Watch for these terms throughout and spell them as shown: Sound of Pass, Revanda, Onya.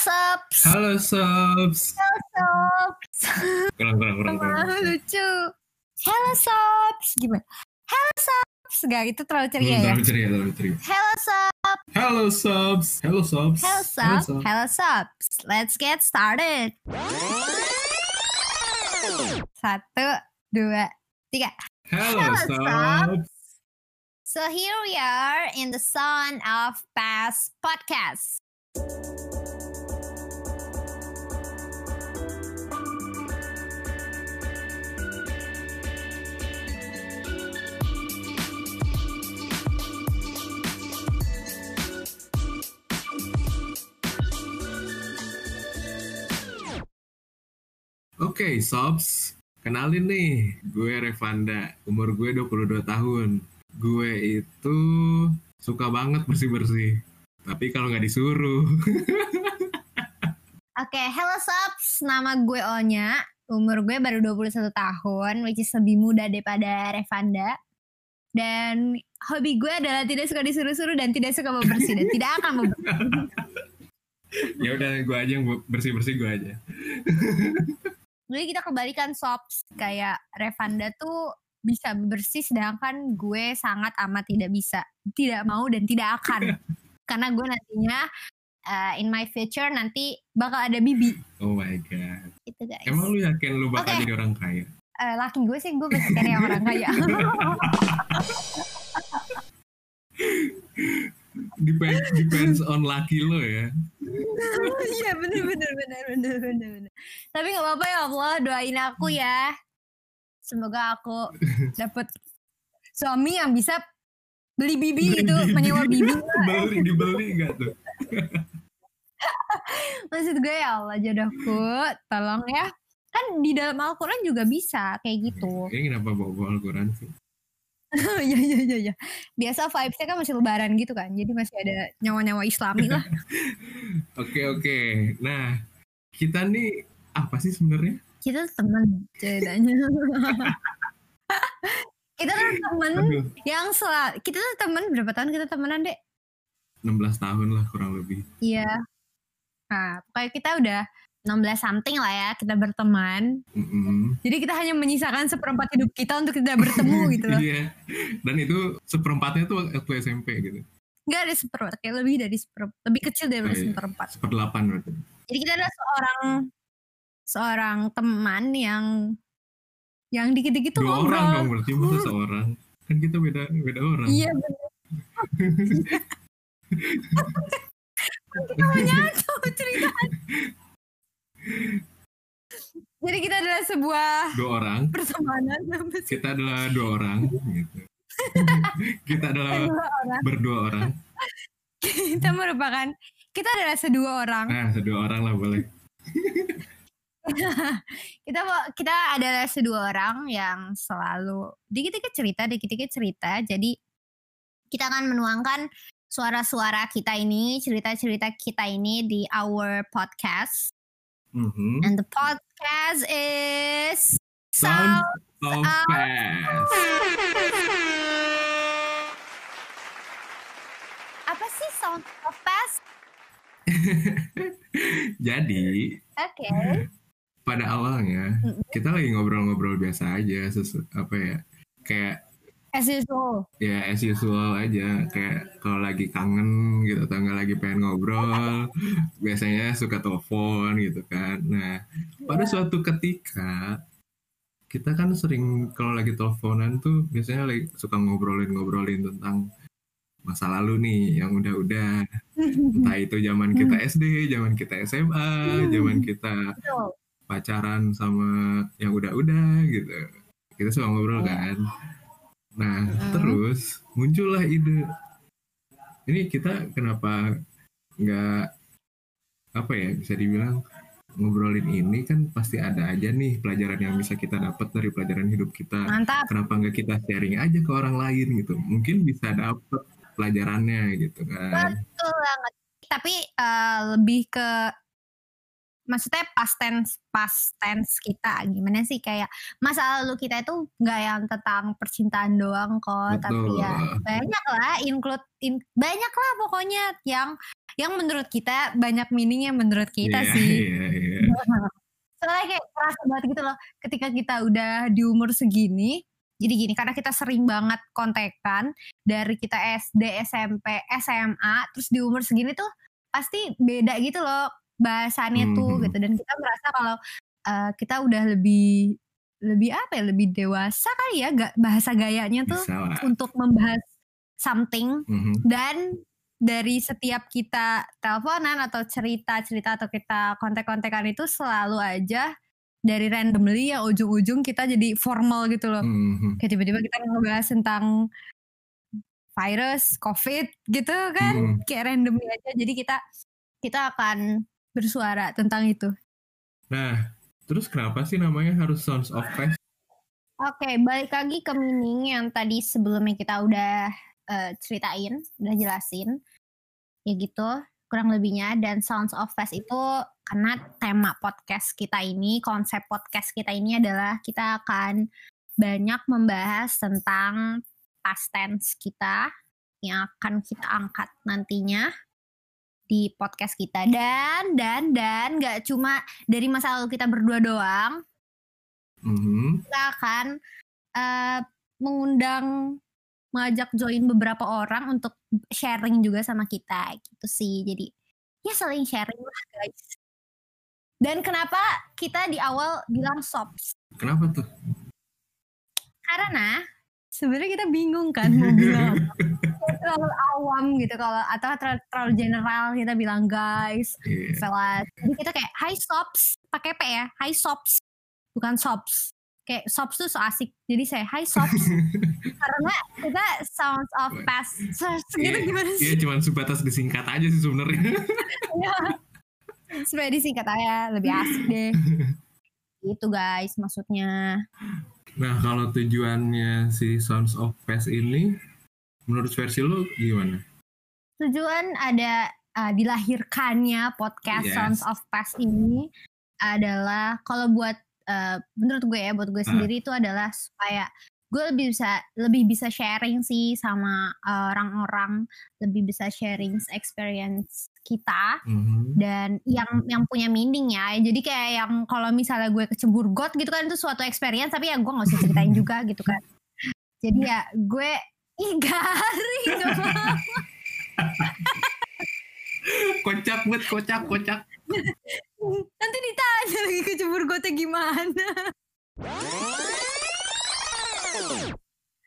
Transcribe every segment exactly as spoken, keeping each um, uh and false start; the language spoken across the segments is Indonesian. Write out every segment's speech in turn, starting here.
Sobs. Halo Sobs. Halo Sobs. Kurang kurang kurang. kurang. Lucu. Halo Sobs. Gimana? Halo Sobs. Gak itu terlalu ceria hmm, ya. Terlalu ceria, terlalu ceria. Halo Sobs. Halo Sobs. Halo Sobs. Halo Sobs. Halo Sobs. Let's get started. Satu, dua, tiga. Halo Sobs. So here we are in the Sound of Pass podcast. Oke, okay, Sobs. Kenalin nih, gue Revanda. Umur gue dua puluh dua tahun. Gue itu suka banget bersih-bersih, tapi kalau nggak disuruh. Oke, okay, hello Sobs, nama gue Onya, umur gue baru dua puluh satu tahun, which is lebih muda daripada Revanda. Dan hobi gue adalah tidak suka disuruh-suruh dan tidak suka bebersih, dan tidak akan bebersih. Ya udah, gue aja yang bersih-bersih gue aja. Jadi kita kebalikan Sobs, kayak Revanda tuh bisa bersih, sedangkan gue sangat amat tidak bisa, tidak mau dan tidak akan. Karena gue nantinya uh, in my future nanti bakal ada bibi. Oh my god. Itu guys. Emang lu yakin lu bakal okay. jadi orang kaya? Uh, laki gue sih, gue bisa cari orang kaya. Depends, depends on laki lo ya. Iya benar benar benar benar benar. Tapi nggak apa-apa ya Allah, doain aku ya. Semoga aku dapat suami yang bisa beli bibi itu, menyewa bibi. Beli, dibeli gak tuh? Maksud gue ya Allah jodohku, tolong ya. Kan di dalam Al-Quran juga bisa kayak gitu. Ini kenapa bawa-bawa Al-Quran sih? Ya, ya, ya, ya. Biasa vibesnya kan masih lebaran gitu kan. Jadi masih ada nyawa-nyawa islami lah. Oke, oke. Nah, kita nih apa sih sebenarnya? Kita teman ceritanya. Kita tuh teman yang selalu, kita tuh teman berapa tahun kita temenan dek? enam belas tahun lah kurang lebih. Iya. Nah, kayak kita udah enam belas something lah ya kita berteman. Mm-hmm. Jadi kita hanya menyisakan seperempat hidup kita untuk tidak bertemu gitu loh. Iya. Dan itu seperempatnya tuh waktu S M P gitu. Enggak ada seperempat, kayak lebih dari seperempat, lebih kecil dari oh, iya. seperempat. Seperdelapan berarti. Jadi kita adalah seorang seorang teman yang yang dikit-dikit tuh ngobrol. Dua orang dong berarti, masa seorang? Kan kita beda beda orang. Iya benar. Kita menyatu ceritanya. Jadi kita adalah sebuah dua orang pertemanan. Kita adalah dua orang. Gitu. Kita adalah orang. berdua orang. Kita merupakan kita adalah sedua orang. Nah sedua orang lah boleh. kita kita adalah sedua orang yang selalu dikit-dikit cerita, dikit-dikit cerita. Jadi kita akan menuangkan suara-suara kita ini, cerita-cerita kita ini di our podcast. Mm-hmm. And the podcast is Sound of Pass. Apa sih Sound of Pass? Jadi. Oke. Okay. Pada awalnya kita lagi ngobrol-ngobrol biasa aja, sesu- apa ya kayak as usual ya as usual aja, kayak kalau lagi kangen gitu atau nggak lagi pengen ngobrol biasanya suka telepon gitu kan. Nah pada suatu ketika kita kan sering kalau lagi teleponan tuh biasanya lagi suka ngobrolin-ngobrolin tentang masa lalu nih yang udah-udah, entah itu zaman kita S D, zaman kita S M A, zaman kita pacaran sama yang udah-udah gitu. Kita suka ngobrol kan. Nah hmm. terus muncullah ide, ini kita kenapa gak apa ya bisa dibilang ngobrolin ini kan pasti ada aja nih pelajaran yang bisa kita dapat dari pelajaran hidup kita. Mantap. Kenapa gak kita sharing aja ke orang lain gitu, mungkin bisa dapat pelajarannya gitu kan. Betul banget. Tapi uh, lebih ke maksudnya past tense, past tense kita gimana sih, kayak masa lalu kita itu nggak yang tentang percintaan doang kok. Betul. Tapi ya banyak lah, include in, banyak lah pokoknya yang yang menurut kita banyak meaningnya menurut kita yeah, sih. Yeah, yeah. Soalnya kayak kerasa banget gitu loh ketika kita udah di umur segini. Jadi gini, karena kita sering banget kontekan dari kita S D, S M P, S M A, terus di umur segini tuh pasti beda gitu loh bahasannya hmm. tuh gitu, dan kita merasa kalau uh, kita udah lebih lebih apa ya, lebih dewasa kali ya gak, bahasa gayanya tuh untuk membahas something. Mm-hmm. Dan dari setiap kita teleponan atau cerita-cerita atau kita kontek-kontekan itu selalu aja dari randomly yang ujung-ujung kita jadi formal gitu loh. Mm-hmm. Kayak tiba-tiba kita ngebahas tentang virus, COVID gitu kan. Mm-hmm. Kayak randomly aja, jadi kita kita akan bersuara tentang itu. Nah, terus kenapa sih namanya harus Sounds of Pass? Oke, okay, balik lagi ke meaning yang tadi sebelumnya kita udah uh, ceritain, udah jelasin. Ya gitu, kurang lebihnya. Dan Sounds of Pass itu karena tema podcast kita ini, konsep podcast kita ini adalah kita akan banyak membahas tentang past tense kita yang akan kita angkat nantinya di podcast kita. Dan dan dan nggak cuma dari masa lalu kita berdua doang. Mm-hmm. Kita akan uh, mengundang, mengajak join beberapa orang untuk sharing juga sama kita gitu sih. Jadi ya saling sharing lah guys. Dan kenapa kita di awal bilang sops? Kenapa tuh? Karena sebenarnya kita bingung kan mau bilang terlalu awam gitu kalau atau terlalu, terlalu general kita bilang guys, yeah, fellas. Jadi kita kayak hi sops, pakai P ya, hi sops, bukan sops. Kayak sops tuh so asik, jadi saya hi sops. Karena kita Sounds of Pass gitu, yeah, gimana sih? Iya yeah, cuman sebatas disingkat aja sih sebenarnya. Sebenarnya disingkat aja lebih asik deh. Itu guys maksudnya. Nah kalau tujuannya si Sounds of Pass ini menurut versi lu gimana? Tujuan ada uh, dilahirkannya podcast yes. Sounds of Pass ini adalah kalau buat uh, menurut gue ya, buat gue ah. sendiri itu adalah supaya gue lebih bisa lebih bisa sharing sih sama uh, orang-orang, lebih bisa sharing experience kita. Mm-hmm. Dan yang yang punya meaning ya, jadi kayak yang kalau misalnya gue kecebur got gitu kan, itu suatu experience tapi ya gue nggak usah ceritain juga gitu kan. Jadi ya gue ih garing dong. Kocak banget, kocak kocak nanti ditanya lagi kecebur gotnya gimana.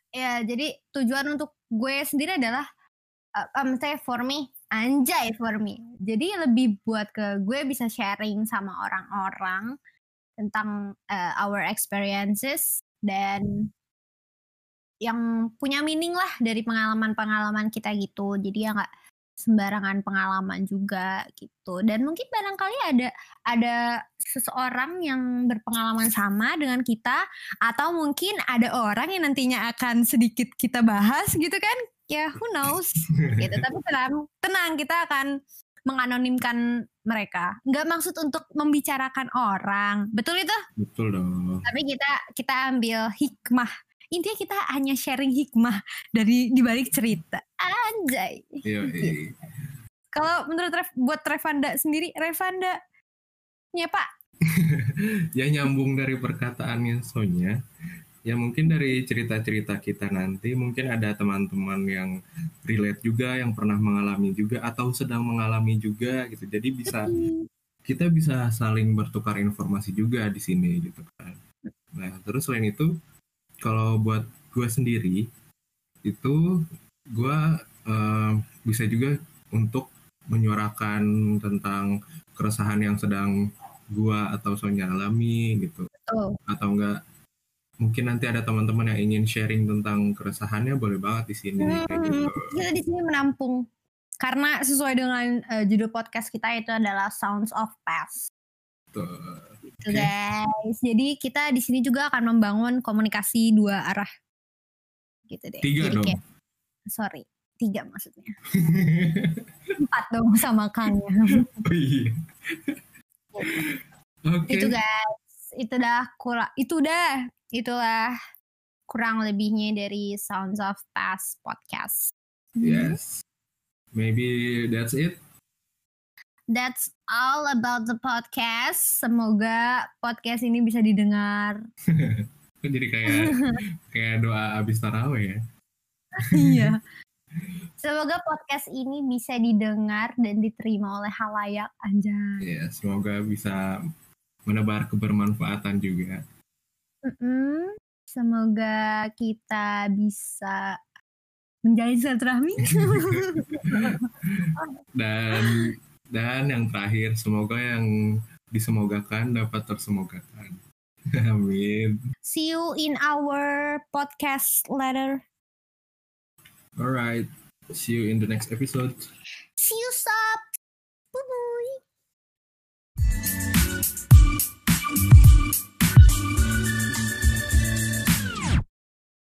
Ya jadi tujuan untuk gue sendiri adalah uh, um, say for me anjay for me jadi lebih buat ke gue bisa sharing sama orang-orang tentang uh, our experiences dan yang punya meaning lah dari pengalaman-pengalaman kita gitu. Jadi ya gak sembarangan pengalaman juga gitu. Dan mungkin barangkali ada ada seseorang yang berpengalaman sama dengan kita, atau mungkin ada orang yang nantinya akan sedikit kita bahas gitu kan. Ya who knows gitu. Tapi tenang, tenang kita akan menganonimkan mereka. Gak maksud untuk membicarakan orang. Betul itu? Betul dong. Tapi kita kita ambil hikmah. Intinya kita hanya sharing hikmah dari dibalik cerita. Anjay. Gitu. Kalau menurut Ref, buat Revanda sendiri, Revanda nyapa? Ya nyambung dari perkataannya Sonya. Ya mungkin dari cerita-cerita kita nanti, mungkin ada teman-teman yang relate juga, yang pernah mengalami juga, atau sedang mengalami juga gitu. Jadi bisa kita bisa saling bertukar informasi juga di sini gitu kan. Nah terus selain itu, kalau buat gue sendiri itu gue uh, bisa juga untuk menyuarakan tentang keresahan yang sedang gue atau Sonya alami gitu. Oh. Atau enggak mungkin nanti ada teman-teman yang ingin sharing tentang keresahannya, boleh banget di sini. Hmm, gitu. Kita di sini menampung karena sesuai dengan uh, judul podcast kita itu adalah Sounds of Pass. Tuh. Okay. Guys, jadi kita di sini juga akan membangun komunikasi dua arah, gitu deh. Tiga jadi dong. Kayak, sorry, tiga maksudnya. Empat dong sama Kang. Oh iya. Okay. Itu guys, itu dah kurang, itu dah, itulah kurang lebihnya dari Sounds of Pass podcast. Yes, maybe that's it. That's all about the podcast. Semoga podcast ini bisa didengar. Jadi kayak kayak doa abis tarawih ya. Iya. Semoga podcast ini bisa didengar dan diterima oleh halayak anjay. Iya, yeah, semoga bisa menebar kebermanfaatan juga. Mm-mm. Semoga kita bisa menjalin silaturahmi. Dan Dan yang terakhir, semoga yang disemogakan dapat tersemogakan. Amin. See you in our podcast later. Alright. See you in the next episode.